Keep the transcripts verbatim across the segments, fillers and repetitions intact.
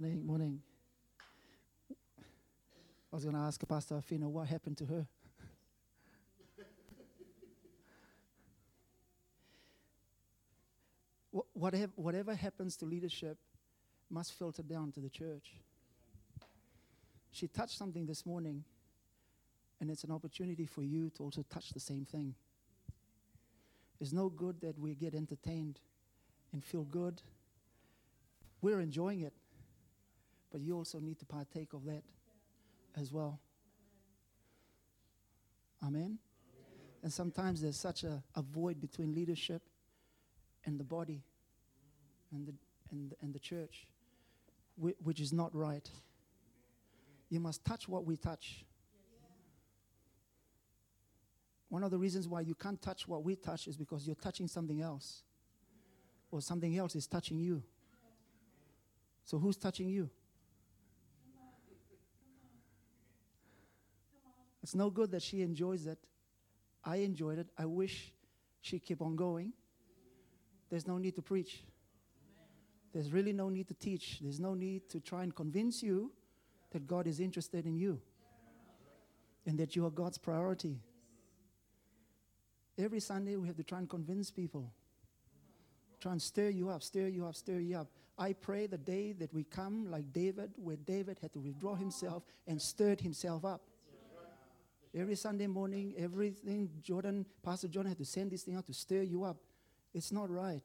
morning, morning. I was going to ask Pastor Afina what happened to her. Whatever, whatever happens to leadership must filter down to the church. She touched something this morning, and it's an opportunity for you to also touch the same thing. It's no good that we get entertained and feel good. We're enjoying it, but you also need to partake of that as well. Amen? And sometimes there's such a, a void between leadership and the body and the and the, and the church, whi- which is not right. You must touch what we touch. One of the reasons why you can't touch what we touch is because you're touching something else, or something else is touching you. So who's touching you? Come on. Come on. Come on. It's no good that she enjoys it. I enjoyed it. I wish she kept on going. There's no need to preach. Amen. There's really no need to teach. There's no need to try and convince you that God is interested in you and that you are God's priority. Every Sunday we have to try and convince people. Try and stir you up, stir you up, stir you up. I pray the day that we come like David, where David had to withdraw himself and stirred himself up. Every Sunday morning, everything, Jordan, Pastor John had to send this thing out to stir you up. It's not right.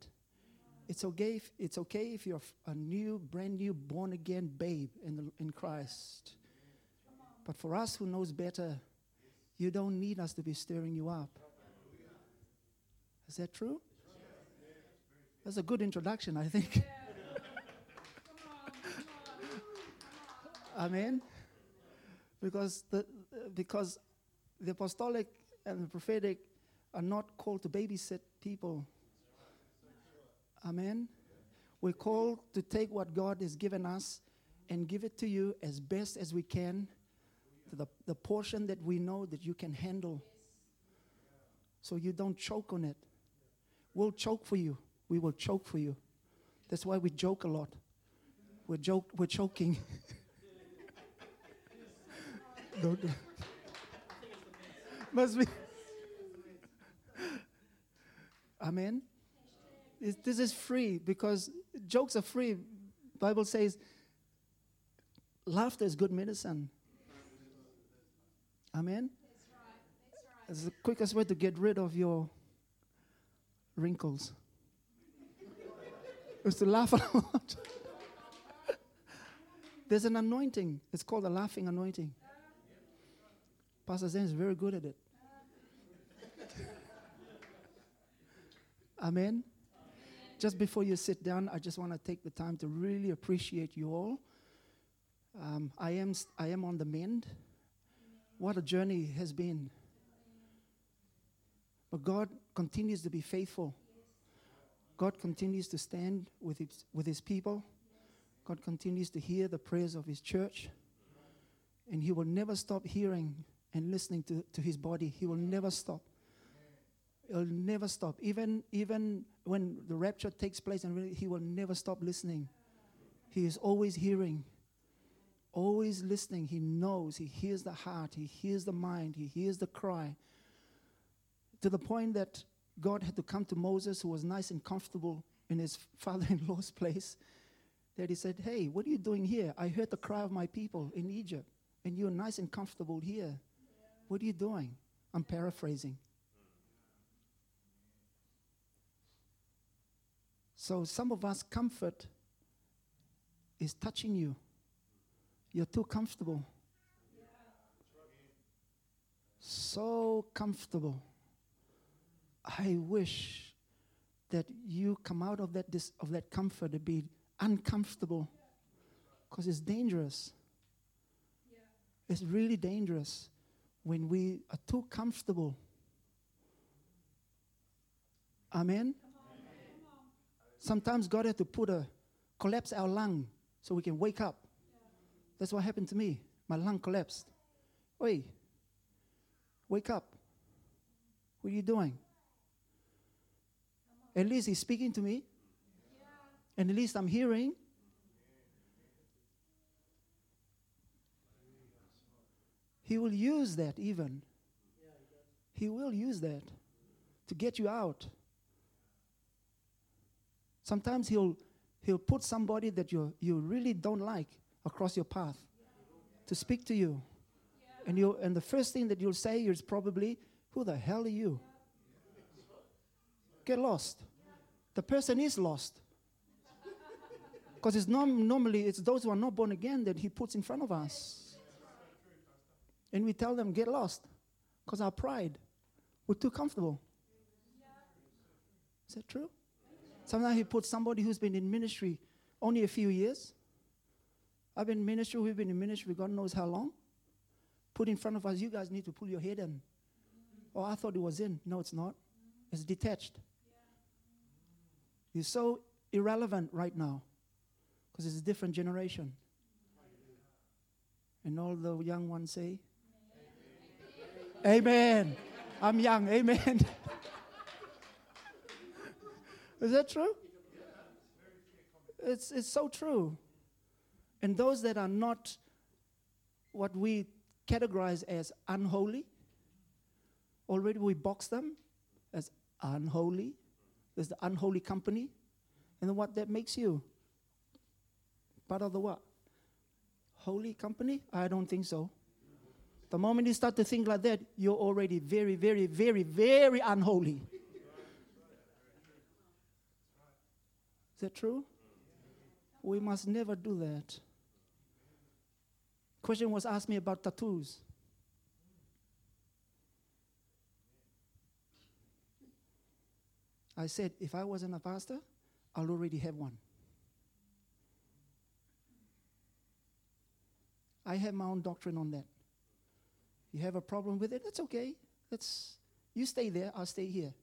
It's okay if, it's okay if you're a new, brand new, born-again babe in, the, in Christ. But for us who knows better, you don't need us to be stirring you up. Is that true? That's a good introduction, I think. Yeah. Come on, come on, come on. Amen? Because the, because the apostolic and the prophetic are not called to babysit people. Amen? We're called to take what God has given us and give it to you as best as we can, to the, the portion that we know that you can handle, so you don't choke on it. We'll choke for you. We will choke for you. That's why we joke a lot. We're joke. We're choking. Don't do Must be. Amen. This, this is free because jokes are free. Bible says laughter is good medicine. Amen. That's right. That's right. It's the quickest way to get rid of your wrinkles. It's to laugh a lot. There's an anointing. It's called a laughing anointing. Pastor Zane is very good at it. Amen? Amen. Just before you sit down, I just want to take the time to really appreciate you all. Um, I am I am on the mend. What a journey it has been. But God continues to be faithful. God continues to stand with his, with his people. God continues to hear the prayers of his church. And he will never stop hearing and listening to, to his body. He will never stop. He'll never stop. Even, even when the rapture takes place, and really, he will never stop listening. He is always hearing, always listening. He knows. He hears the heart. He hears the mind. He hears the cry. To the point that God had to come to Moses, who was nice and comfortable in his father-in-law's place, that he said, hey, what are you doing here? I heard the cry of my people in Egypt, and you're nice and comfortable here. What are you doing? I'm paraphrasing. So some of us, comfort is touching you. You're too comfortable. So comfortable. I wish that you come out of that dis- of that comfort to be uncomfortable, because it's dangerous. Yeah. It's really dangerous when we are too comfortable. Amen? Amen. Sometimes God had to put a, collapse our lung so we can wake up. Yeah. That's what happened to me. My lung collapsed. Oi, wake up. What are you doing? At least he's speaking to me. Yeah. And at least I'm hearing. He will use that even. He will use that to get you out. Sometimes he'll he'll put somebody that you you really don't like across your path to speak to you. And you and the first thing that you'll say is probably, "Who the hell are you? Get lost." The person is lost. Because it's norm- normally it's those who are not born again that he puts in front of us. And we tell them, "Get lost." Because our pride, we're too comfortable. Is that true? Sometimes he puts somebody who's been in ministry only a few years. I've been in ministry, we've been in ministry, God knows how long. Put in front of us, "You guys need to pull your head in." "Oh, I thought it was in." No, it's not. It's detached. You're so irrelevant right now because it's a different generation. And all the young ones say, "Amen." Amen. I'm young. Amen. Is that true? It's it's so true. And those that are not what we categorize as unholy, already we box them as unholy. There's the unholy company. And then what that makes you? Part of the what? Holy company? I don't think so. The moment you start to think like that, you're already very, very, very, very unholy. Is that true? We must never do that. Question was asked me about tattoos. I said, if I wasn't a pastor, I'll already have one. I have my own doctrine on that. You have a problem with it? That's okay. That's, you stay there, I'll stay here.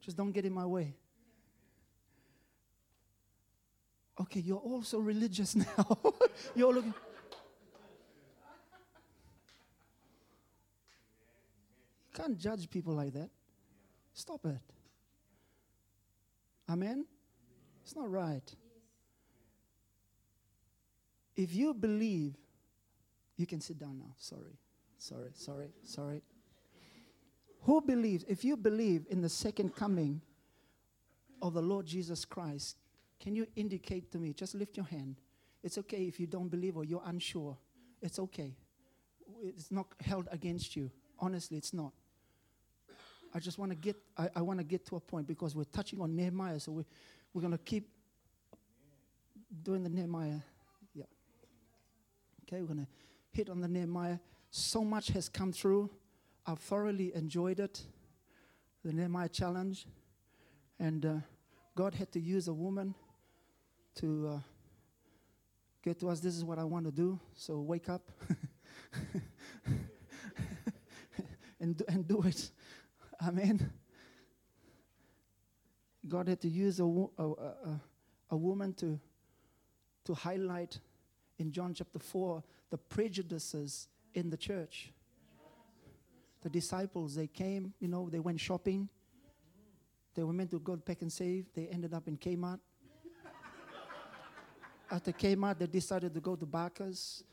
Just don't get in my way. Okay, you're all so religious now. You're looking. You can't judge people like that. Stop it. Amen? It's not right. If you believe, you can sit down now. Sorry, sorry, sorry, sorry. Who believes? If you believe in the second coming of the Lord Jesus Christ, can you indicate to me? Just lift your hand. It's okay if you don't believe or you're unsure. It's okay. It's not held against you. Honestly, it's not. I just want to get I, I want to get to a point because we're touching on Nehemiah, so we, we're going to keep doing the Nehemiah. Yeah. Okay, we're going to hit on the Nehemiah. So much has come through. I've thoroughly enjoyed it, the Nehemiah challenge. And uh, God had to use a woman to uh, get to us, "This is what I want to do, so wake up and, do, and do it." Amen. God had to use a, wo- a, a, a woman to, to highlight in John chapter four the prejudices in the church. The disciples, they came, you know, they went shopping. They were meant to go pack and save. They ended up in Kmart. After Kmart, they decided to go to Barker's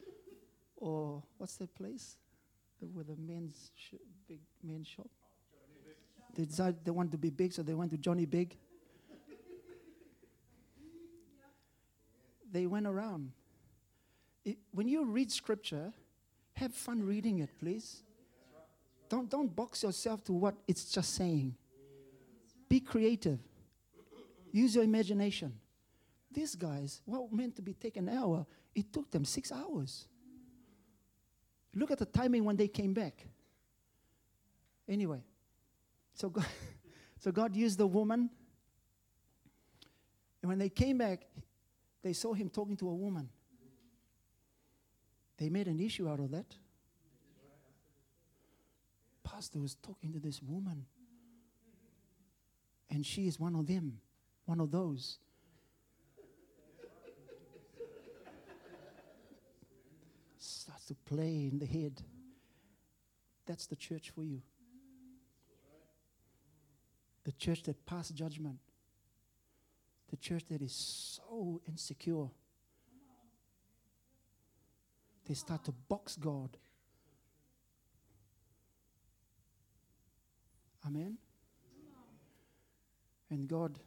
or what's that place? With a men's sh- big men's shop. They decided they wanted to be big, so they went to Johnny Big. They went around. It, when you read Scripture, have fun reading it, please. Don't don't box yourself to what it's just saying. Be creative. Use your imagination. These guys, what meant to be take an hour, it took them six hours. Look at the timing when they came back. Anyway. So God, so God used the woman. And when they came back, they saw him talking to a woman. They made an issue out of that. Pastor was talking to this woman. And she is one of them, one of those. Starts to play in the head. That's the church for you. The church that passed judgment. The church that is so insecure. They start to box God Amen? And God,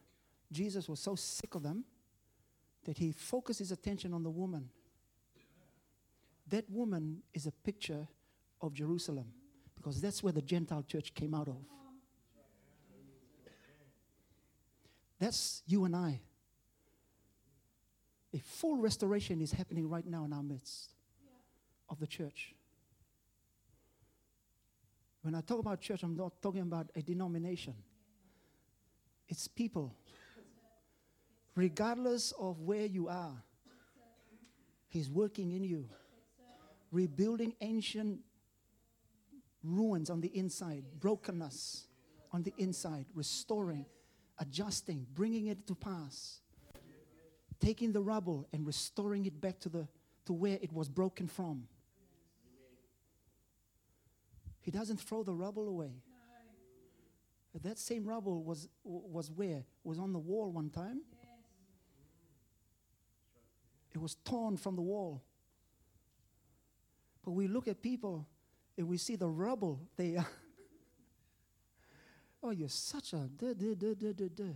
Jesus was so sick of them that he focused his attention on the woman. That woman is a picture of Jerusalem, because that's where the Gentile church came out of. That's you and I. A full restoration is happening right now in our midst of the church. When I talk about church, I'm not talking about a denomination. It's people. Regardless of where you are, he's working in you, rebuilding ancient ruins on the inside, brokenness on the inside, restoring, adjusting, bringing it to pass, taking the rubble and restoring it back to the to where it was broken from. He doesn't throw the rubble away. No. That same rubble was was where? Was on the wall one time. Yes. It was torn from the wall. But we look at people and we see the rubble they are. Oh, you're such a duh, duh, duh, duh, duh, duh.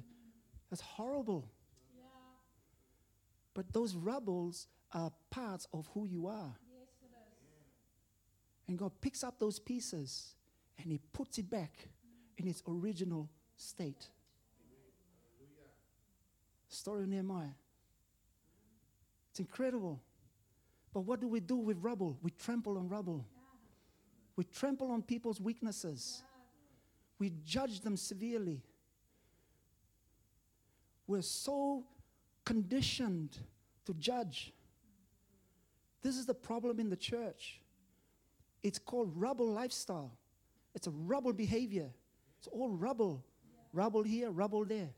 That's horrible. Yeah. But those rubbles are parts of who you are. And God picks up those pieces and he puts it back in its original state. Story of Nehemiah. It's incredible. But what do we do with rubble? We trample on rubble. Yeah. We trample on people's weaknesses. Yeah. We judge them severely. We're so conditioned to judge. This is the problem in the church. It's called rubble lifestyle. It's a rubble behavior. It's all rubble. Yeah. Rubble here, rubble there. Rubble.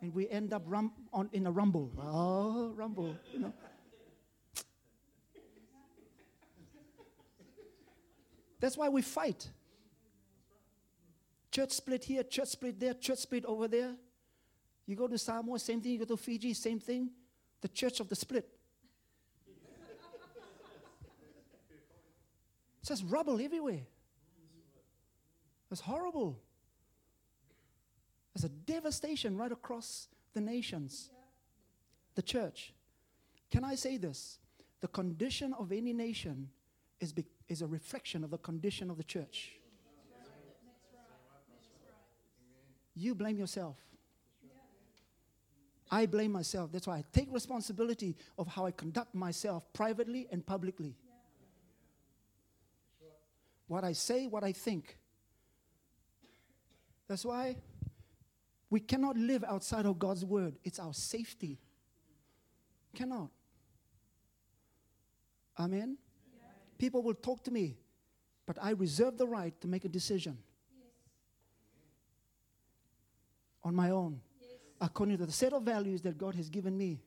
And we end up rum- on, in a rumble. Oh, rumble. You know. That's why we fight. Church split here, church split there, church split over there. You go to Samoa, same thing. You go to Fiji, same thing. The church of the split. It's just rubble everywhere. It's horrible. There's a devastation right across the nations, the church. Can I say this? The condition of any nation is be, is a reflection of the condition of the church. That's right. That's right. That's right. You blame yourself. Yeah. I blame myself. That's why I take responsibility of how I conduct myself privately and publicly. What I say, what I think. That's why we cannot live outside of God's word. It's our safety. Cannot. Amen? Yeah. People will talk to me, but I reserve the right to make a decision. Yes. On my own. Yes. According to the set of values that God has given me.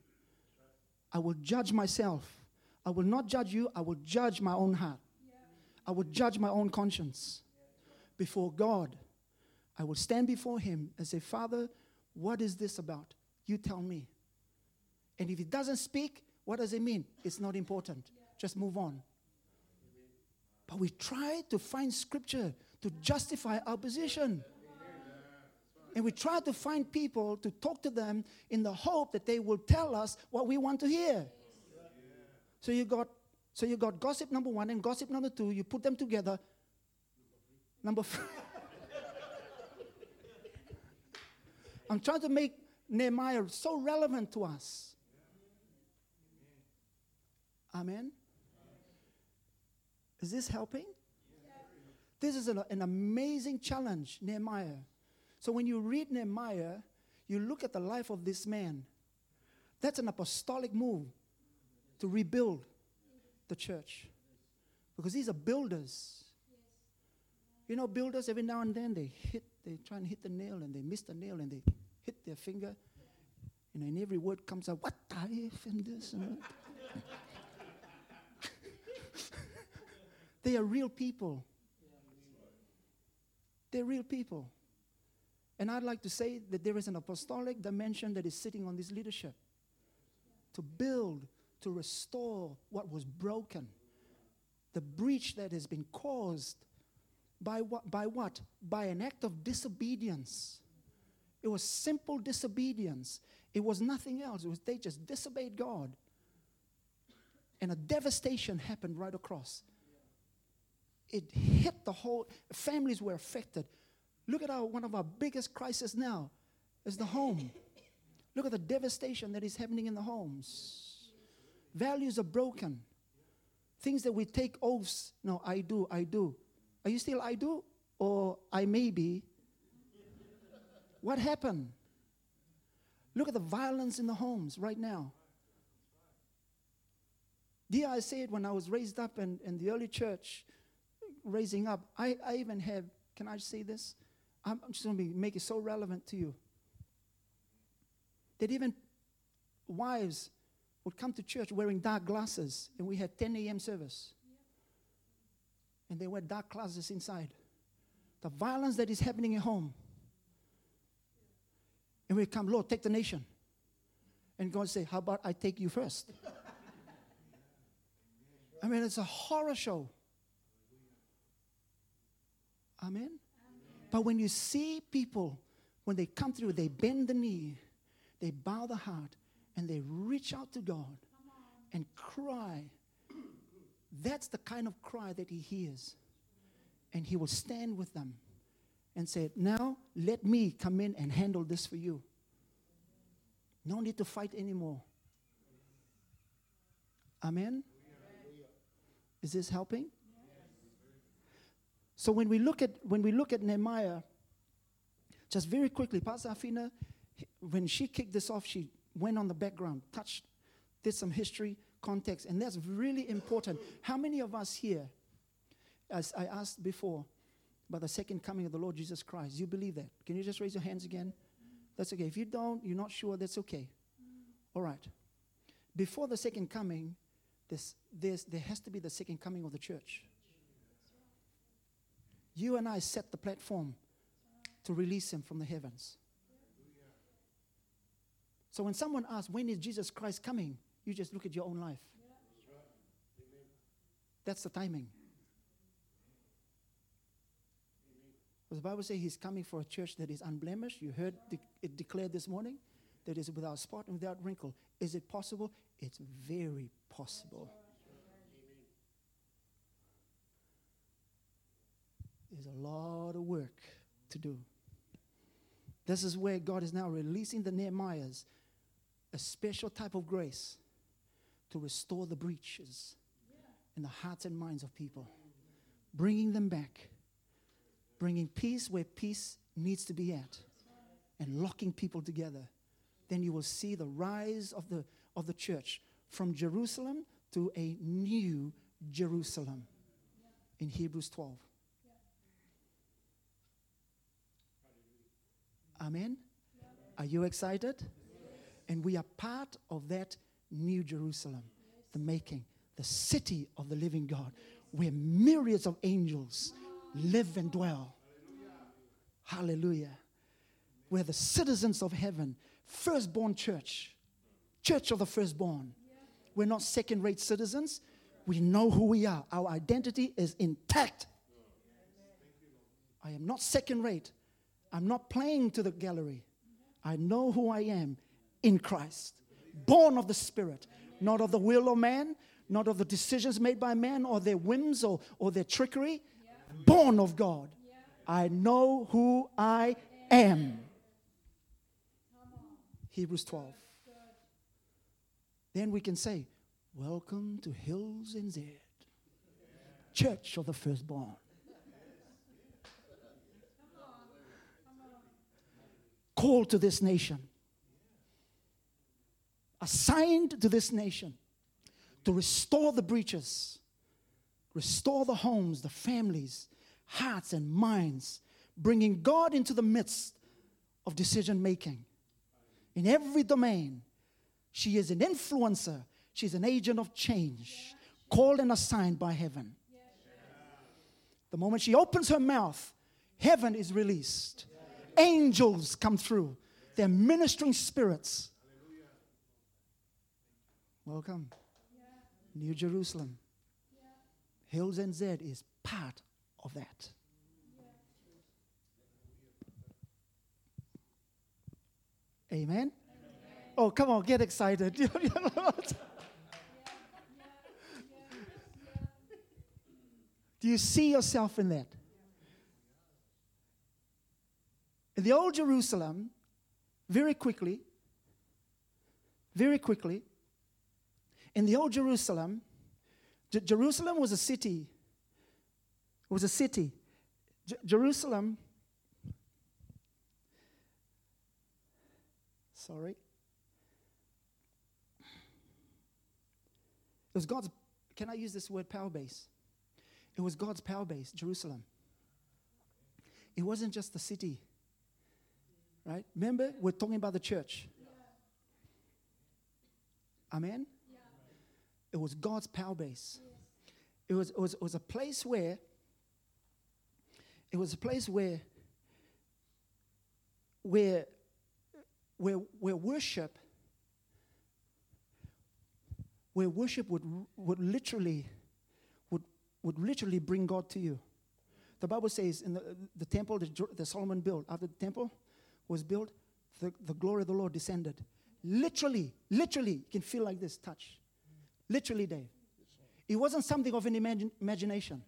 I will judge myself. I will not judge you. I will judge my own heart. I would judge my own conscience before God. I would stand before him and say, Father, what is this about? You tell me. And if he doesn't speak, what does it mean? It's not important. Yeah. Just move on. But we try to find scripture to justify our position. And we try to find people to talk to them in the hope that they will tell us what we want to hear. So you got So you got gossip number one and gossip number two. You put them together. Number four. I'm trying to make Nehemiah so relevant to us. Amen? Is this helping? This is an, an amazing challenge, Nehemiah. So when you read Nehemiah, you look at the life of this man. That's an apostolic move to rebuild the church, because these are builders. Yes. You know, builders every now and then they hit, they try and hit the nail and they miss the nail and they hit their finger, you know, and every word comes out, what the F and this and that. They are real people. They're real people. And I'd like to say that there is an apostolic dimension that is sitting on this leadership to build, to restore what was broken, the breach that has been caused By what? By what? By an act of disobedience. It was simple disobedience. It was nothing else. It was they just disobeyed God. And a devastation happened right across. It hit the whole, families were affected. Look at our one of our biggest crises now is the home. Look at the devastation that is happening in the homes. Values are broken. Things that we take oaths. No, I do, I do. Are you still I do or I maybe? What happened? Look at the violence in the homes right now. Dear, I said when I was raised up in, in the early church, raising up, I, I even have, can I say this? I'm, I'm just going to make it so relevant to you. That even wives would come to church wearing dark glasses, and we had ten a.m. service. And they wear dark glasses inside. The violence that is happening at home. And we come, Lord, take the nation. And God say, how about I take you first? I mean, it's a horror show. Amen? Amen? But when you see people, when they come through, they bend the knee, they bow the heart, and they reach out to God and cry. That's the kind of cry that he hears. And he will stand with them and say, now let me come in and handle this for you. No need to fight anymore. Amen? Amen. Is this helping? Yes. So when we look at when we look at Nehemiah, just very quickly, Pastor Afina, when she kicked this off, she went on the background, touched, did some history, context, and that's really important. How many of us here, as I asked before, by the second coming of the Lord Jesus Christ, you believe that? Can you just raise your hands again? That's okay. If you don't, you're not sure, that's okay. All right. Before the second coming, there's, there's, there has to be the second coming of the church. You and I set the platform to release him from the heavens. So when someone asks, when is Jesus Christ coming? You just look at your own life. That's the timing. The Bible says he's coming for a church that is unblemished. You heard de- it declared this morning that is without spot and without wrinkle. Is it possible? It's very possible. There's a lot of work to do. This is where God is now releasing the Nehemiahs, a special type of grace to restore the breaches in the hearts and minds of people, bringing them back, bringing peace where peace needs to be at, and locking people together. Then you will see the rise of the of the church from Jerusalem to a new Jerusalem in Hebrews twelve. Amen? Are you excited? And we are part of that new Jerusalem, the making, the city of the living God, where myriads of angels live and dwell. Hallelujah. Hallelujah. Where the citizens of heaven, firstborn church, church of the firstborn. We're not second-rate citizens. We know who we are. Our identity is intact. I am not second-rate. I'm not playing to the gallery. I know who I am. In Christ, born of the Spirit, not of the will of man, not of the decisions made by man or their whims or, or their trickery, yeah. Born of God. Yeah. I know who I am. Hebrews twelve. Then we can say, welcome to Hills in Zed, church of the firstborn. Call to this nation. Assigned to this nation to restore the breaches, restore the homes, the families, hearts and minds, bringing God into the midst of decision making. In every domain, she is an influencer. She's an agent of change, called and assigned by heaven. The moment she opens her mouth, heaven is released. Angels come through. They're ministering spirits. Welcome. Yeah. New Jerusalem. Yeah. Hills and Zed is part of that. Amen? Amen. Oh, come on, get excited. Do you see yourself in that? In the old Jerusalem, very quickly, very quickly, in the old Jerusalem, J- Jerusalem was a city. It was a city. J- Jerusalem, sorry. It was God's, can I use this word, power base? It was God's power base, Jerusalem. It wasn't just the city. Right? Remember, we're talking about the church. Yeah. Amen? Yeah. It was God's power base. Yes. It was, it was, it was a place where, it was a place where, where, where, where worship, where worship would would literally, would would literally bring God to you. The Bible says in the the temple that Solomon built, after the temple was built, the, the glory of the Lord descended. Literally, literally, you can feel like this touch. Literally, Dave. It wasn't something of an imagine, imagination.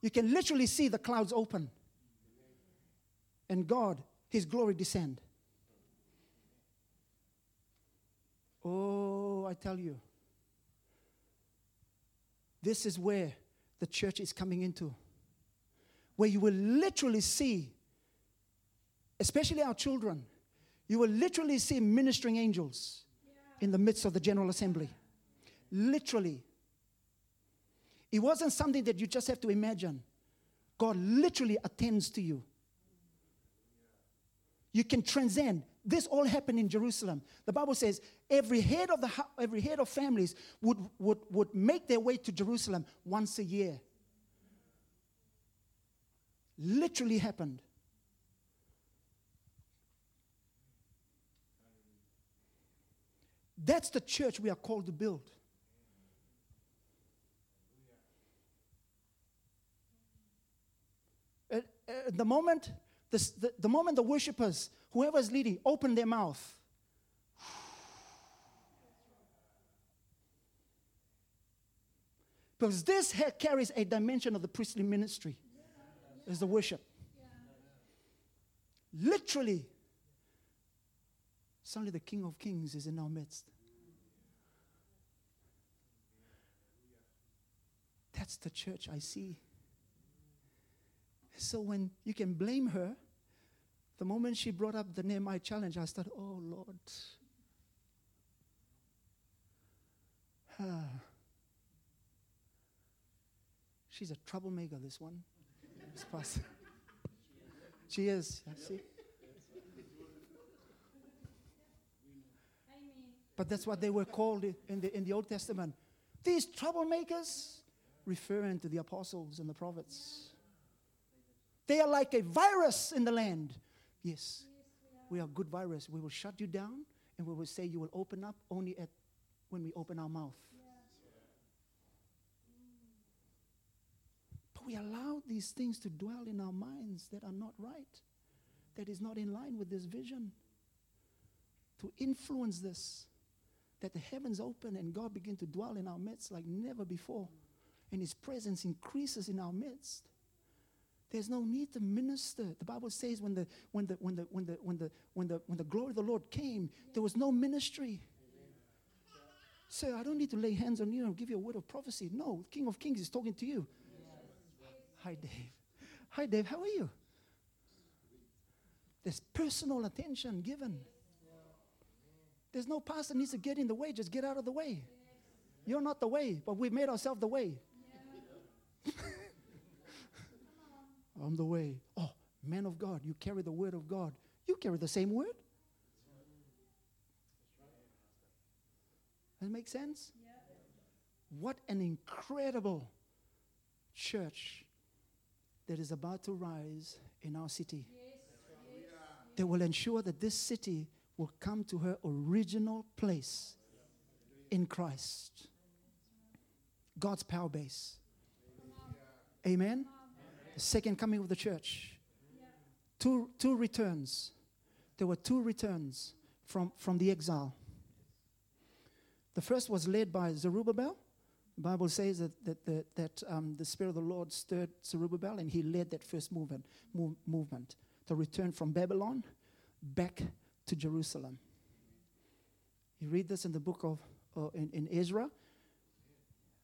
You can literally see the clouds open and God, His glory descend. Oh, I tell you, this is where the church is coming into, where you will literally see, especially our children, you will literally see ministering angels yeah. in the midst of the General Assembly. Literally. It wasn't something that you just have to imagine. God literally attends to you. You can transcend. This all happened in Jerusalem. The Bible says every head of the every head of families would, would, would make their way to Jerusalem once a year. Literally happened. That's the church we are called to build. At, at the moment, this, the, the moment the worshipers, whoever's leading, open their mouth. Because this here carries a dimension of the priestly ministry, is the worship. Literally. Suddenly the King of Kings is in our midst. That's the church I see. So when you can blame her, the moment she brought up the Nehemiah challenge, I started, oh Lord. Ah. She's a troublemaker, this one. This pastor. She is, I see. But that's what they were called in the in the Old Testament. These troublemakers, referring to the apostles and the prophets. They are like a virus in the land. Yes, we are good virus. We will shut you down and we will say you will open up only at when we open our mouth. But we allow these things to dwell in our minds that are not right, that is not in line with this vision, to influence this. That the heavens open and God begin to dwell in our midst like never before. And His presence increases in our midst. There's no need to minister. The Bible says when the when the when the when the when the when the when the glory of the Lord came, there was no ministry. Sir, so I don't need to lay hands on you and give you a word of prophecy. No, the King of Kings is talking to you. Yes. Hi Dave. Hi Dave, how are you? There's personal attention given. There's no pastor needs to get in the way. Just get out of the way. You're not the way, but we've made ourselves the way. Yeah. I'm the way. Oh, man of God, you carry the word of God. You carry the same word. Does that make sense? Yeah. What an incredible church that is about to rise in our city. Yes. Yes. That will ensure that this city will come to her original place in Christ. God's power base. Amen? The second coming of the church. Two, two returns. there were two returns from, from the exile. The first was led by Zerubbabel. The Bible says that that, that, that um, the Spirit of the Lord stirred Zerubbabel, and he led that first movement, move, movement to return from Babylon back to Jerusalem. You read this in the book of uh, in, in Ezra,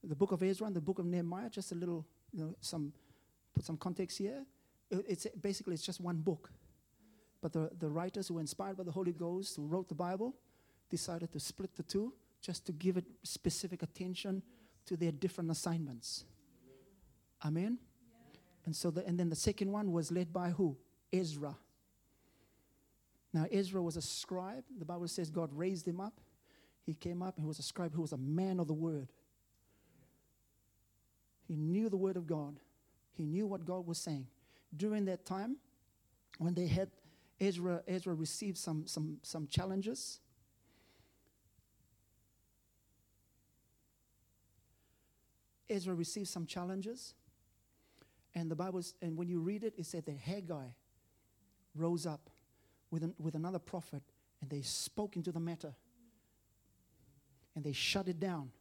the book of Ezra and the book of Nehemiah. Just a little, you know, some put some context here. It, it's basically it's just one book, but the the writers who were inspired by the Holy Ghost, who wrote the Bible, decided to split the two, just to give it specific attention to their different assignments. Amen? Yeah. And so, the, and then the second one was led by who? Ezra. Now, Ezra was a scribe. The Bible says God raised him up. He came up and he was a scribe who was a man of the word. He knew the word of God. He knew what God was saying. During that time, when they had Ezra, Ezra received some, some, some challenges. Ezra received some challenges, and the Bible, and when you read it, it said that Haggai rose up with an, with another prophet, and they spoke into the matter, and they shut it down.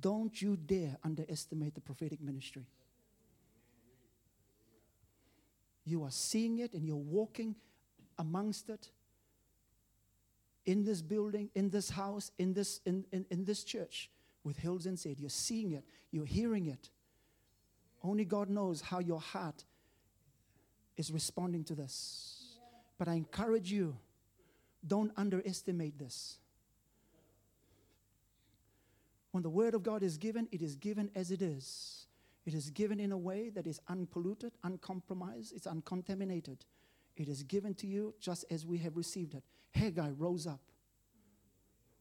Don't you dare underestimate the prophetic ministry. You are seeing it, and you're walking amongst it in this building, in this house, in this in, in, in this church. With Hills in Zed, you're seeing it, you're hearing it. Only God knows how your heart is responding to this. Yeah. But I encourage you, don't underestimate this. When the word of God is given, it is given as it is. It is given in a way that is unpolluted, uncompromised, it's uncontaminated. It is given to you just as we have received it. Haggai rose up.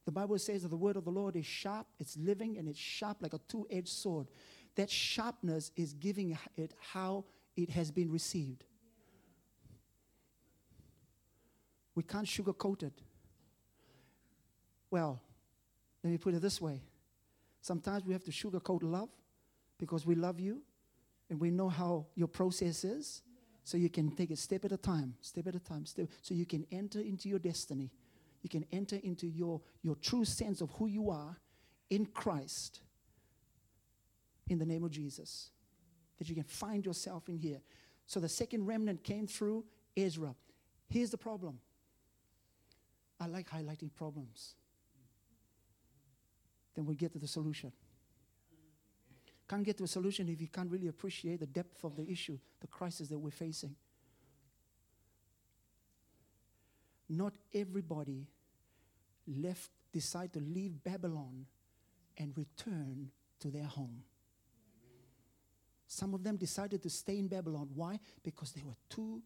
The Bible says that the word of the Lord is sharp, it's living, and it's sharp like a two-edged sword. That sharpness is giving it how it has been received. We can't sugarcoat it. Well, let me put it this way. Sometimes we have to sugarcoat love because we love you and we know how your process is. So you can take it step at a time, step at a time, step, so you can enter into your destiny. You can enter into your, your true sense of who you are in Christ in the name of Jesus. That you can find yourself in here. So the second remnant came through Ezra. Here's the problem. I like highlighting problems. Then we get to the solution. Can't get to a solution if you can't really appreciate the depth of the issue, the crisis that we're facing. Not everybody left, decide to leave Babylon and return to their home. Some of them decided to stay in Babylon. Why? Because they were too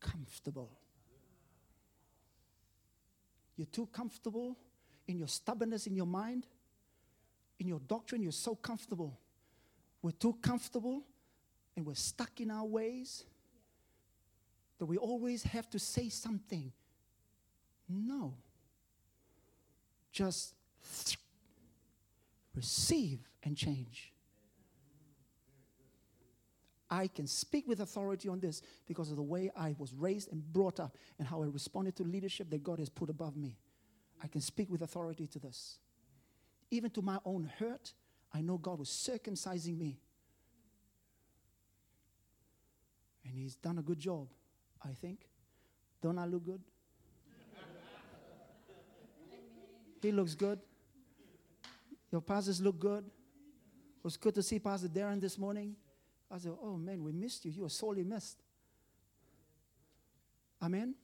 comfortable. You're too comfortable in your stubbornness, in your mind, in your doctrine. You're so comfortable. We're too comfortable and we're stuck in our ways that we always have to say something. No. Just receive and change. I can speak with authority on this because of the way I was raised and brought up and how I responded to leadership that God has put above me. I can speak with authority to this. Even to my own hurt, I know God was circumcising me. And He's done a good job, I think. Don't I look good? He looks good. Your pastors look good. It was good to see Pastor Darren this morning. I said, oh, man, we missed you. You were sorely missed. Amen?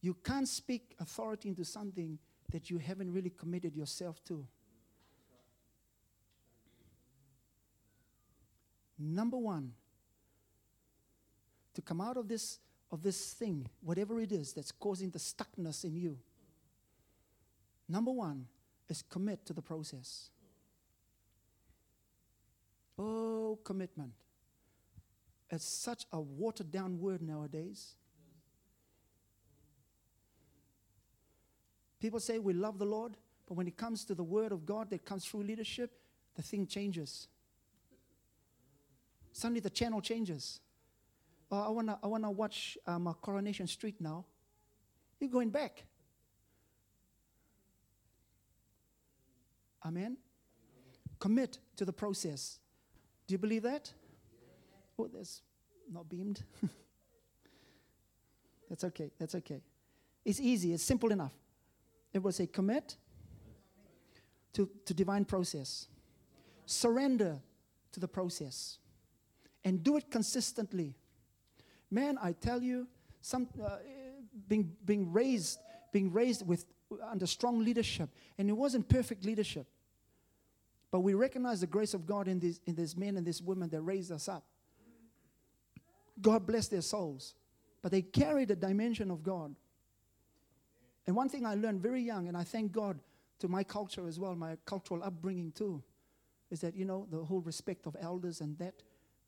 You can't speak authority into something that you haven't really committed yourself to. Number one, to come out of this of this thing, whatever it is that's causing the stuckness in you. Number one is commit to the process. Oh, commitment. It's such a watered-down word nowadays. People say we love the Lord, but when it comes to the word of God that comes through leadership, the thing changes. Suddenly the channel changes. oh, I wanna, I wanna watch um, a Coronation Street now. You're going back. Amen? Commit to the process. Do you believe that? Oh, that's not beamed. That's okay. That's okay. It's easy. It's simple enough. It will say commit to, to divine process. Surrender to the process. And do it consistently. Man, I tell you, some uh, being being raised, being raised with under strong leadership, and it wasn't perfect leadership. But we recognize the grace of God in these in these men and these women that raised us up. God bless their souls, but they carry the dimension of God. And one thing I learned very young, and I thank God to my culture as well, my cultural upbringing too, is that, you know, the whole respect of elders and that,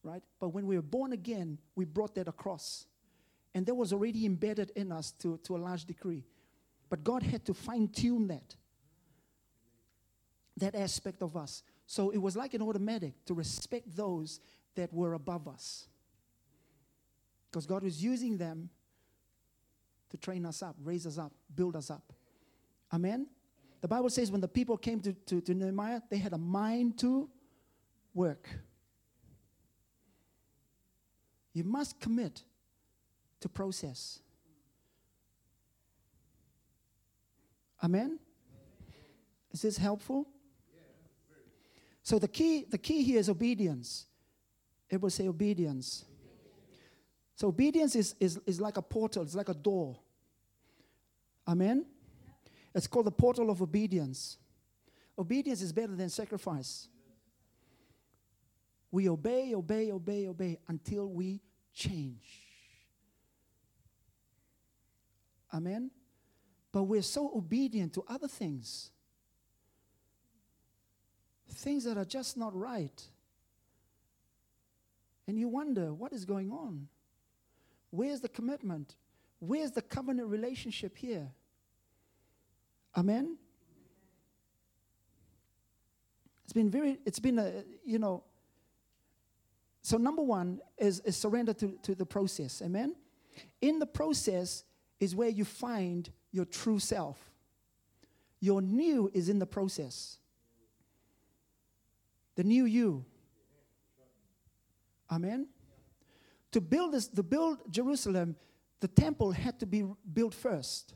right? But when we were born again, we brought that across. And that was already embedded in us to, to a large degree. But God had to fine-tune that, that aspect of us. So it was like an automatic to respect those that were above us. Because God was using them to train us up, raise us up, build us up. Amen? The Bible says when the people came to, to, to Nehemiah, they had a mind to work. You must commit to process. Amen? Is this helpful? So the key, the key here is obedience. It will say obedience. So obedience is, is, is like a portal. It's like a door. Amen? It's called the portal of obedience. Obedience is better than sacrifice. We obey, obey, obey, obey until we change. Amen? But we're so obedient to other things. Things that are just not right. And you wonder, what is going on? Where's the commitment? Where's the covenant relationship here? Amen? It's been very, it's been a, you know, so number one is, is surrender to, to the process. Amen? In the process is where you find your true self. Your new is in the process. The new you. Amen? To build this, to build Jerusalem, the temple had to be built first.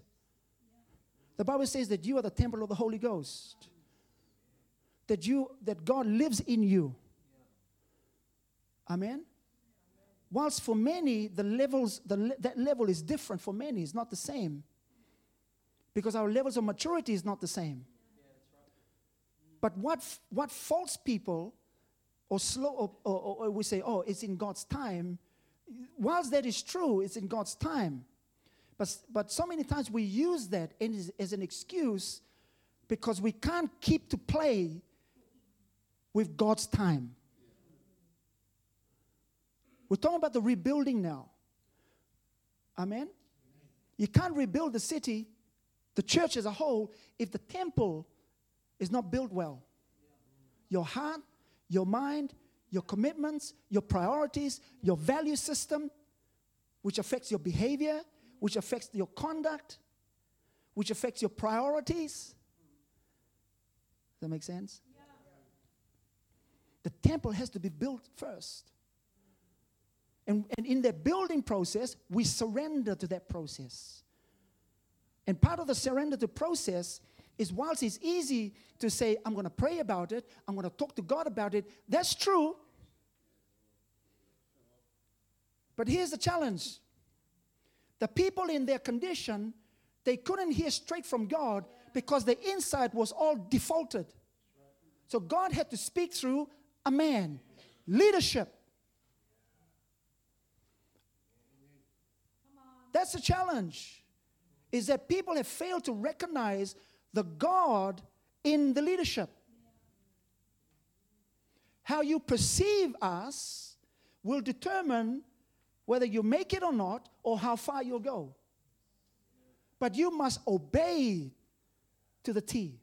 The Bible says that you are the temple of the Holy Ghost. That you, that God lives in you. Amen? Whilst for many, the levels, the, that level is different for many. It's not the same. Because our levels of maturity is not the same. But what what faults people, or slow, or, or, or we say, oh, it's in God's time. Whilst that is true, it's in God's time. But, but so many times we use that as, as an excuse because we can't keep to play with God's time. We're talking about the rebuilding now. Amen? You can't rebuild the city, the church as a whole, if the temple is not built well. Your heart, your mind, your commitments, your priorities, your value system, which affects your behavior, which affects your conduct, which affects your priorities. Does that make sense? Yeah. The temple has to be built first. And, and in the building process, we surrender to that process. And part of the surrender to process is whilst it's easy to say, I'm going to pray about it, I'm going to talk to God about it, that's true. But here's the challenge. The people in their condition, they couldn't hear straight from God because the inside was all defaulted. So God had to speak through a man, leadership. That's the challenge, is that people have failed to recognize the God in the leadership. How you perceive us will determine whether you make it or not, or how far you'll go. But you must obey to the T.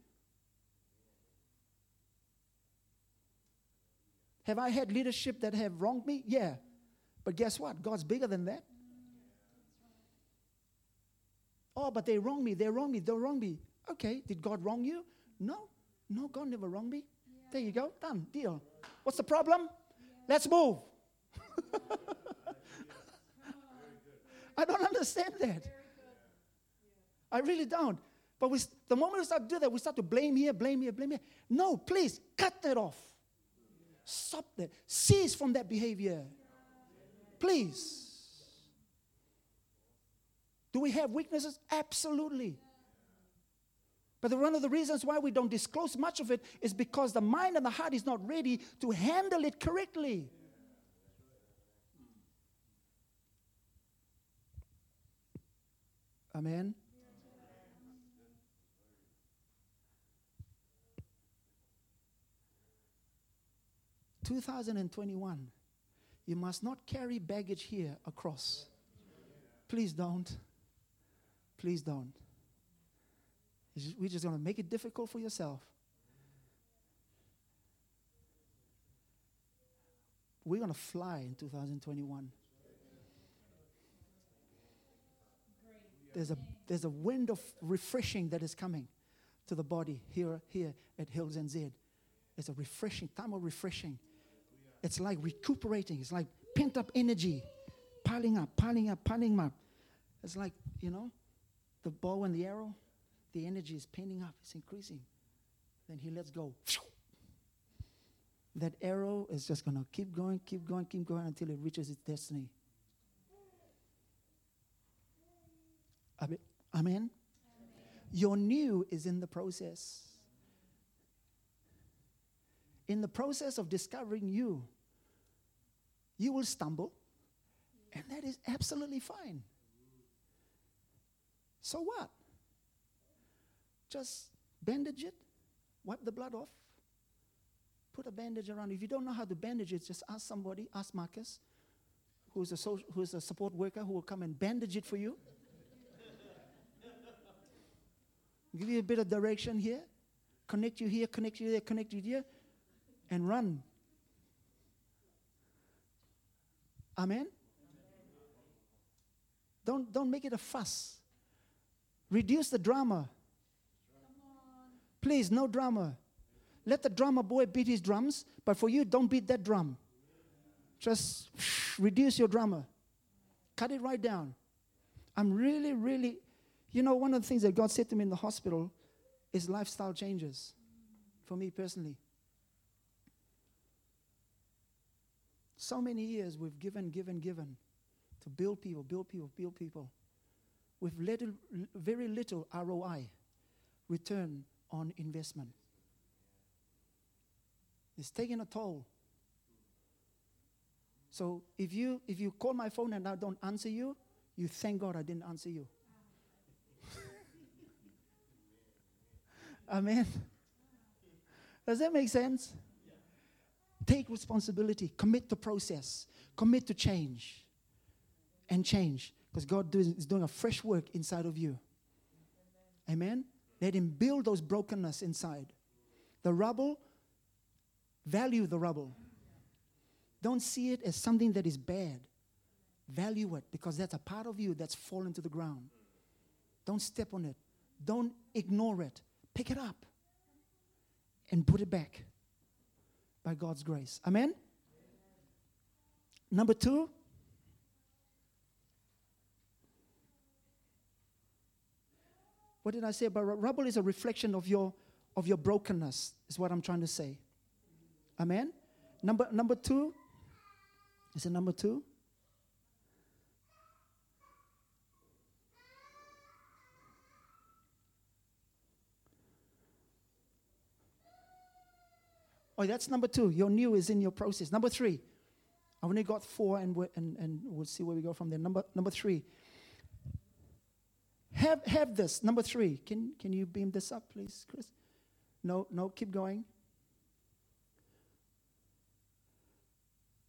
Have I had leadership that have wronged me? Yeah. But guess what? God's bigger than that. Oh, but they wronged me. They wronged me. They wronged me. Okay, did God wrong you? No. No, God never wronged me. Yeah. There you go. Done. Deal. What's the problem? Yeah. Let's move. I don't understand that. Yeah. I really don't. But we, the moment we start to do that, we start to blame here, blame here, blame here. No, please, cut that off. Stop that. Cease from that behavior. Please. Do we have weaknesses? Absolutely. But one of the reasons why we don't disclose much of it is because the mind and the heart is not ready to handle it correctly. Amen. two thousand twenty-one, you must not carry baggage here across. Please don't. Please don't. We're just going to make it difficult for yourself. We're going to fly in two thousand twenty-one. There's a there's a wind of refreshing that is coming to the body here here at Hills in Zed. It's a refreshing time of refreshing. It's like recuperating. It's like pent-up energy, piling up, piling up, piling up. It's like, you know, the bow and the arrow, the energy is pinning up. It's increasing. Then he lets go. That arrow is just going to keep going, keep going, keep going until it reaches its destiny. Amen? Amen. Your new is in the process. In the process of discovering you, you will stumble, and that is absolutely fine. So what? Just bandage it, wipe the blood off, put a bandage around. If you don't know how to bandage it, just ask somebody, ask Marcus, who is a social, who is a support worker, who will come and bandage it for you. Give you a bit of direction here, connect you here, connect you there, connect you here, and run. Amen? Don't don't make it a fuss. Reduce the drama. Please, no drama. Let the drama boy beat his drums, but for you, don't beat that drum. Just reduce your drama. Cut it right down. I'm really, really, you know, one of the things that God said to me in the hospital is lifestyle changes for me personally. So many years we've given, given, given to build people, build people, build people. We've let very little R O I, return on investment. It's taking a toll. So if you if you call my phone and I don't answer you, you thank God I didn't answer you. Amen. Does that make sense? Take responsibility. Commit to process. Commit to change. And change. Because God do, is doing a fresh work inside of you. Amen. Amen? Let Him build those brokenness inside. The rubble, value the rubble. Don't see it as something that is bad. Value it because that's a part of you that's fallen to the ground. Don't step on it. Don't ignore it. Pick it up and put it back. By God's grace. Amen? Amen? Number two. What did I say about rubble? Rubble is a reflection of your of your brokenness, is what I'm trying to say. Amen? Number number two. Is it number two? Oh, that's number two. Your new is in your process. Number three. I've only got four, and, we're, and, and we'll see where we go from there. Number number three. Have have this. Number three. Can can you beam this up, please, Chris? No, no, keep going.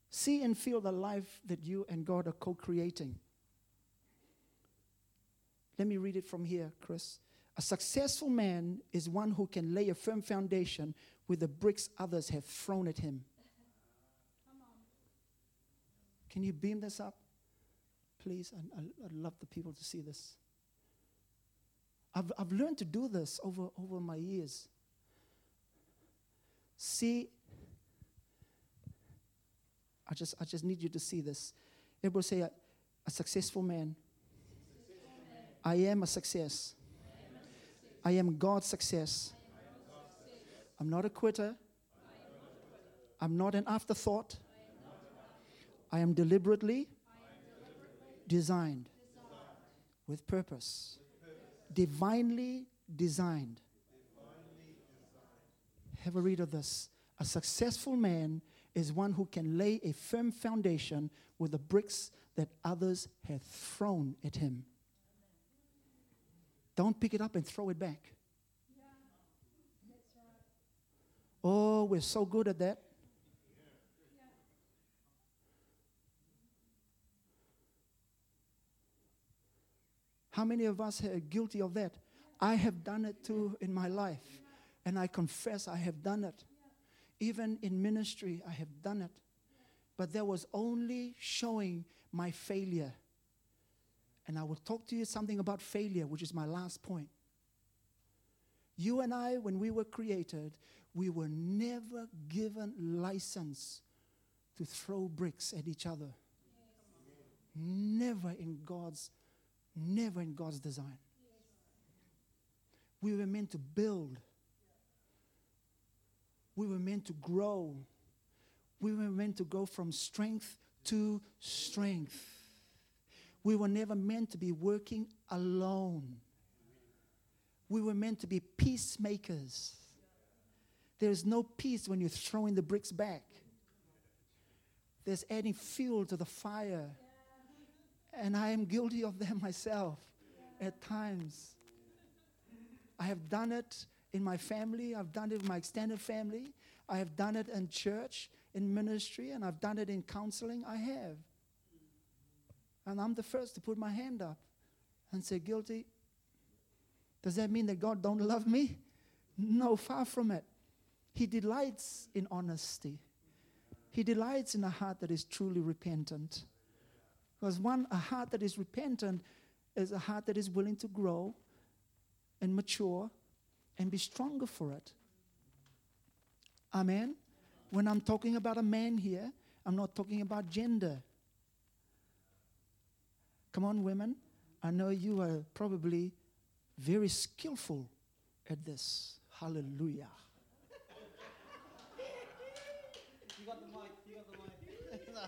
See and feel the life that you and God are co-creating. Let me read it from here, Chris. A successful man is one who can lay a firm foundation with the bricks others have thrown at him. Can you beam this up? Please, I, I, I'd love the people to see this. I've, I've learned to do this over, over my years. See, I just I just need you to see this. It will say, a, a successful man. I am a success. I am God's success. I'm not a quitter. I'm not an afterthought. I am deliberately designed with purpose. Divinely designed. Have a read of this. A successful man is one who can lay a firm foundation with the bricks that others have thrown at him. Don't pick it up and throw it back. Yeah. That's right. Oh, we're so good at that. Yeah. How many of us are guilty of that? I have done it too in my life. And I confess I have done it. Even in ministry, I have done it. But that was only showing my failure. And I will talk to you something about failure, which is my last point. You and I, when we were created, we were never given license to throw bricks at each other. Yes. Never in God's, never in God's design. Yes. We were meant to build. We were meant to grow. We were meant to go from strength to strength. We were never meant to be working alone. We were meant to be peacemakers. There is no peace when you're throwing the bricks back. There's adding fuel to the fire. And I am guilty of that myself at times. I have done it. In my family, I've done it with my extended family. I have done it in church, in ministry, and I've done it in counseling. I have. And I'm the first to put my hand up and say, guilty. Does that mean that God don't love me? No, far from it. He delights in honesty. He delights in a heart that is truly repentant. Because one, a heart that is repentant is a heart that is willing to grow and mature and be stronger for it. Amen? When I'm talking about a man here, I'm not talking about gender. Come on, women. I know you are probably very skillful at this. Hallelujah. You got the mic. You got the mic.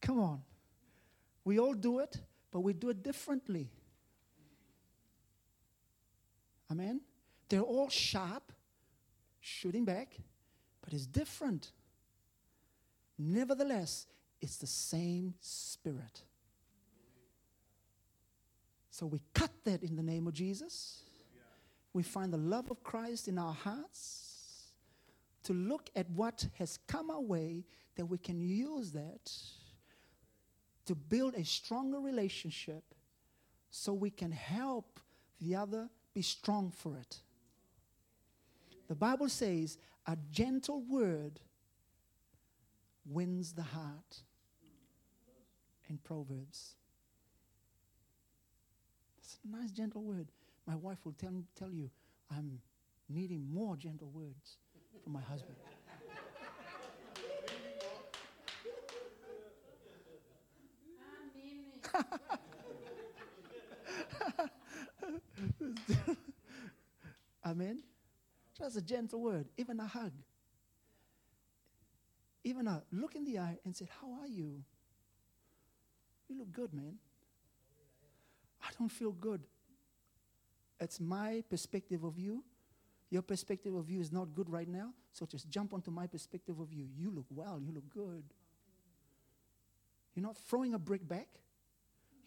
Come on. We all do it, but we do it differently. Amen? They're all sharp, shooting back, but it's different. Nevertheless, it's the same spirit. So we cut that in the name of Jesus. We find the love of Christ in our hearts to look at what has come our way, that we can use that to build a stronger relationship so we can help the other be strong for it. The Bible says a gentle word wins the heart in Proverbs. It's a nice gentle word. My wife will tell, tell you I'm needing more gentle words from my husband. Amen. Just a gentle word, even a hug, even a look in the eye and say, how are you? You look good, man. I don't feel good. It's my perspective of you. Your perspective of you is not good right now, so just jump onto my perspective of you. You look well, you look good. You're not throwing a brick back,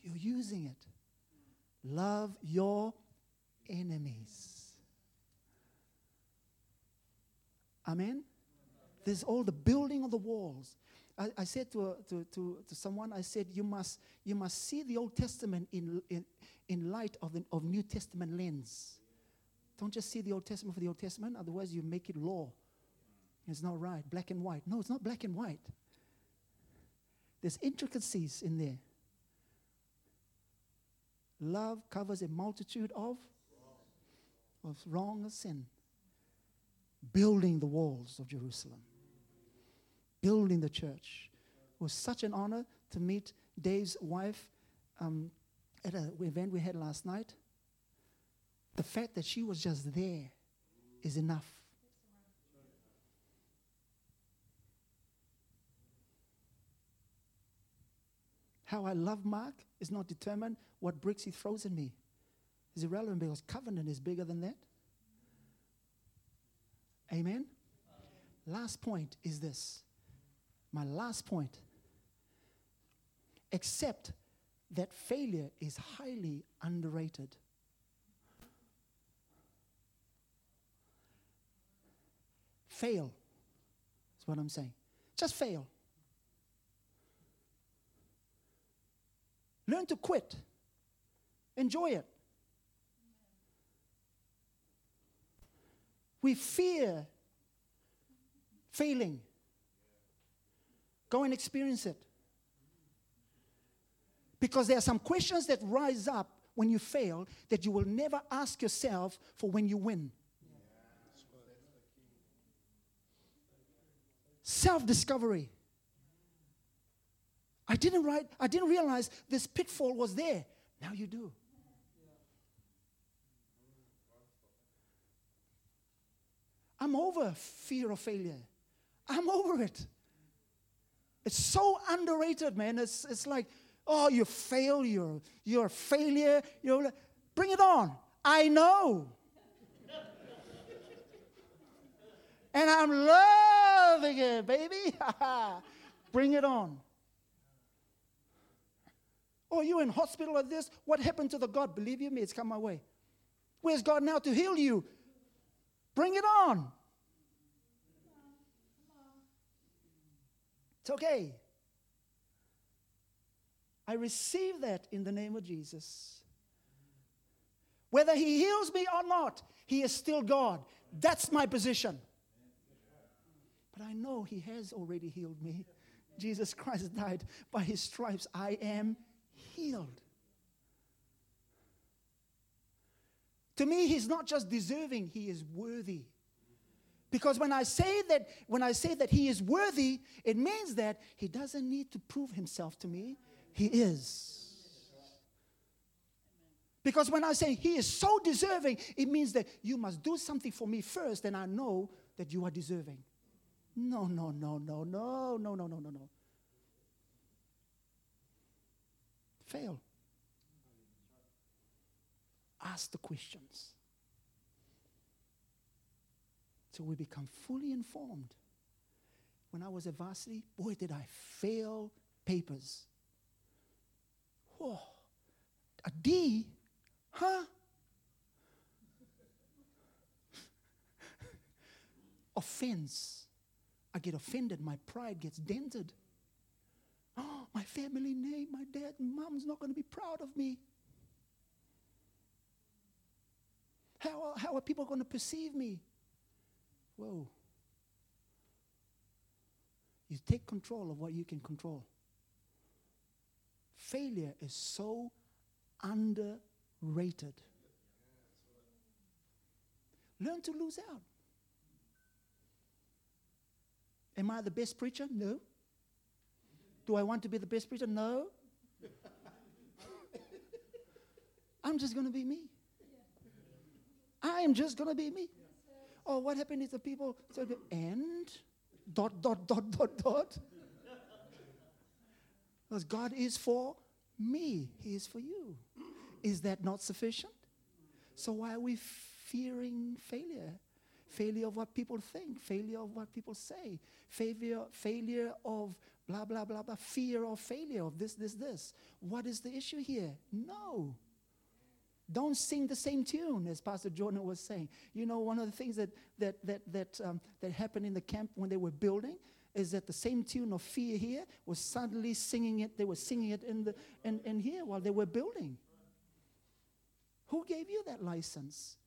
you're using it. Love your enemies. Amen? There's all the building of the walls. I, I said to, a, to to to someone, I said, you must you must see the Old Testament in in, in light of the of New Testament lens. Don't just see the Old Testament for the Old Testament, otherwise you make it law. It's not right. Black and white. No, it's not black and white. There's intricacies in there. Love covers a multitude of, of wrong and sin. Building the walls of Jerusalem. Building the church. It was such an honor to meet Dave's wife um, at an event we had last night. The fact that she was just there is enough. How I love Mark is not determined what bricks he throws at me. It's irrelevant because covenant is bigger than that. Amen? Amen. Last point is this. My last point. Accept that failure is highly underrated. Fail is what I'm saying. Just fail. Learn to quit. Enjoy it. We fear failing. Go and experience it. Because there are some questions that rise up when you fail that you will never ask yourself for when you win. Self-discovery. I didn't write, I didn't realize this pitfall was there. Now you do. I'm over fear of failure. I'm over it. It's so underrated, man. It's it's like, oh, you fail, you're you're a failure. You're, bring it on. I know. And I'm loving it, baby. Bring it on. Oh, you're in hospital like this? What happened to the God? Believe you me, it's come my way. Where's God now to heal you? Bring it on. It's okay. I receive that in the name of Jesus. Whether he heals me or not, he is still God. That's my position. But I know he has already healed me. Jesus Christ died. By his stripes, I am healed. To me, he's not just deserving, he is worthy. Because when I say that, when I say that he is worthy, it means that he doesn't need to prove himself to me. He is. Because when I say he is so deserving, it means that you must do something for me first, and I know that you are deserving. No, no, no, no, no, no, no, no, no, no. Fail. Ask the questions till we become fully informed. When I was at varsity, boy, did I fail papers. Whoa, a D? Huh? Offense. I get offended. My pride gets dented. Oh, my family name, my dad and mom's not going to be proud of me. How are, how are people going to perceive me? Whoa. You take control of what you can control. Failure is so underrated. Learn to lose out. Am I the best preacher? No. Do I want to be the best preacher? No. I'm just going to be me. I am just going to be me. Oh, what happened is the people, so the, and dot, dot, dot, dot, dot. Because God is for me. He is for you. Is that not sufficient? So why are we fearing failure? Failure of what people think. Failure of what people say. Failure, failure of blah, blah, blah, blah. Fear of failure of this, this, this. What is the issue here? No. Don't sing the same tune, as Pastor Jordan was saying. You know, one of the things that that that that um, that happened in the camp when they were building is that the same tune of fear here was suddenly singing it. They were singing it in the in, in here while they were building. Who gave you that license?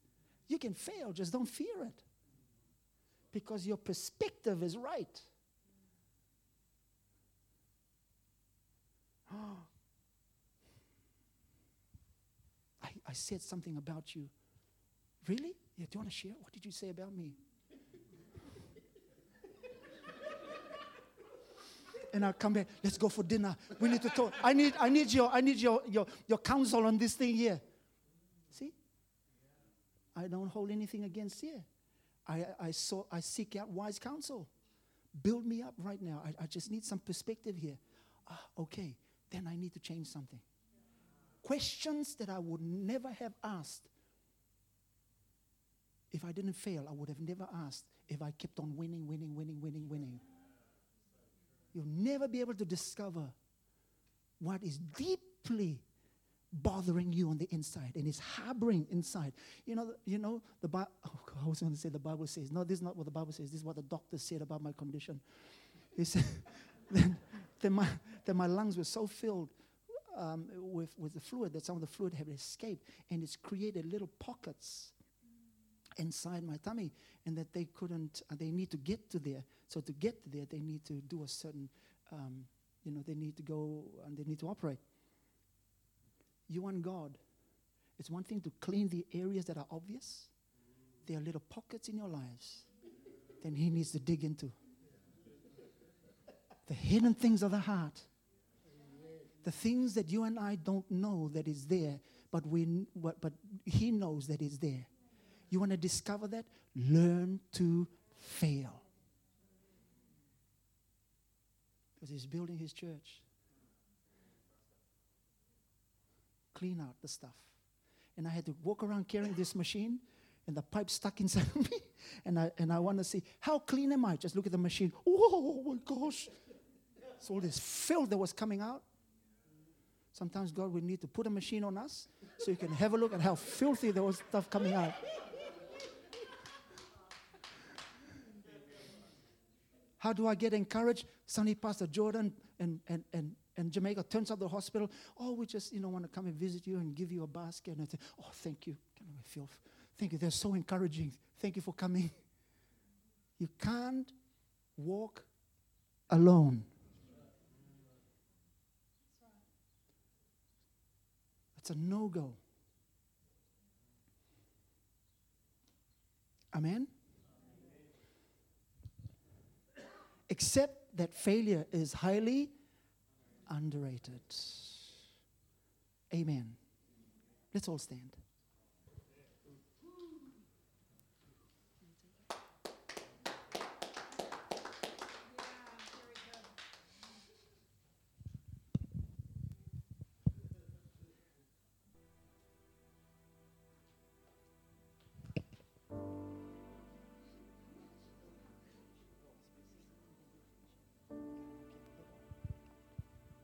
You can fail, just don't fear it. because your perspective is right. I, I said something about you. Really? Yeah, do you want to share? What did you say about me? And I'll come back. Let's go for dinner. We need to talk. I need I need your I need your your, your counsel on this thing here. See? I don't hold anything against here. I I saw I seek out wise counsel. Build me up right now. I, I just need some perspective here. Ah, okay, then I need to change something. Questions that I would never have asked. If I didn't fail, I would have never asked if I kept on winning, winning, winning, winning, winning. You'll never be able to discover what is deeply bothering you on the inside and is harboring inside. You know, you know the Bible, oh, I was going to say the Bible says. No, this is not what the Bible says. This is what the doctor said about my condition. He said that, that, my, that my lungs were so filled um, with, with the fluid that some of the fluid had escaped, and it's created little pockets inside my tummy, and that they couldn't, uh, they need to get to there. So to get to there, they need to do a certain, um, you know, they need to go and they need to operate. You and God, it's one thing to clean the areas that are obvious. There are little pockets in your lives then He needs to dig into. The hidden things of the heart. The things that you and I don't know that is there, but we, but, but He knows that is there. You want to discover that? Learn to fail. Because He's building His church. Clean out the stuff. And I had to walk around carrying this machine, and the pipe stuck inside of me. And I and I want to see, how clean am I? Just look at the machine. Oh, my gosh. It's all this filth that was coming out. Sometimes God will need to put a machine on us so you can have a look at how filthy there was stuff coming out. How do I get encouraged? Suddenly Pastor Jordan and, and, and, and Jamaica turns up the hospital. Oh, we just, you know, want to come and visit you and give you a basket. And I say, oh, thank you. Thank you. They're so encouraging. Thank you for coming. You can't walk alone. It's a no-go. Amen? Except that failure is highly underrated. Amen. Let's all stand.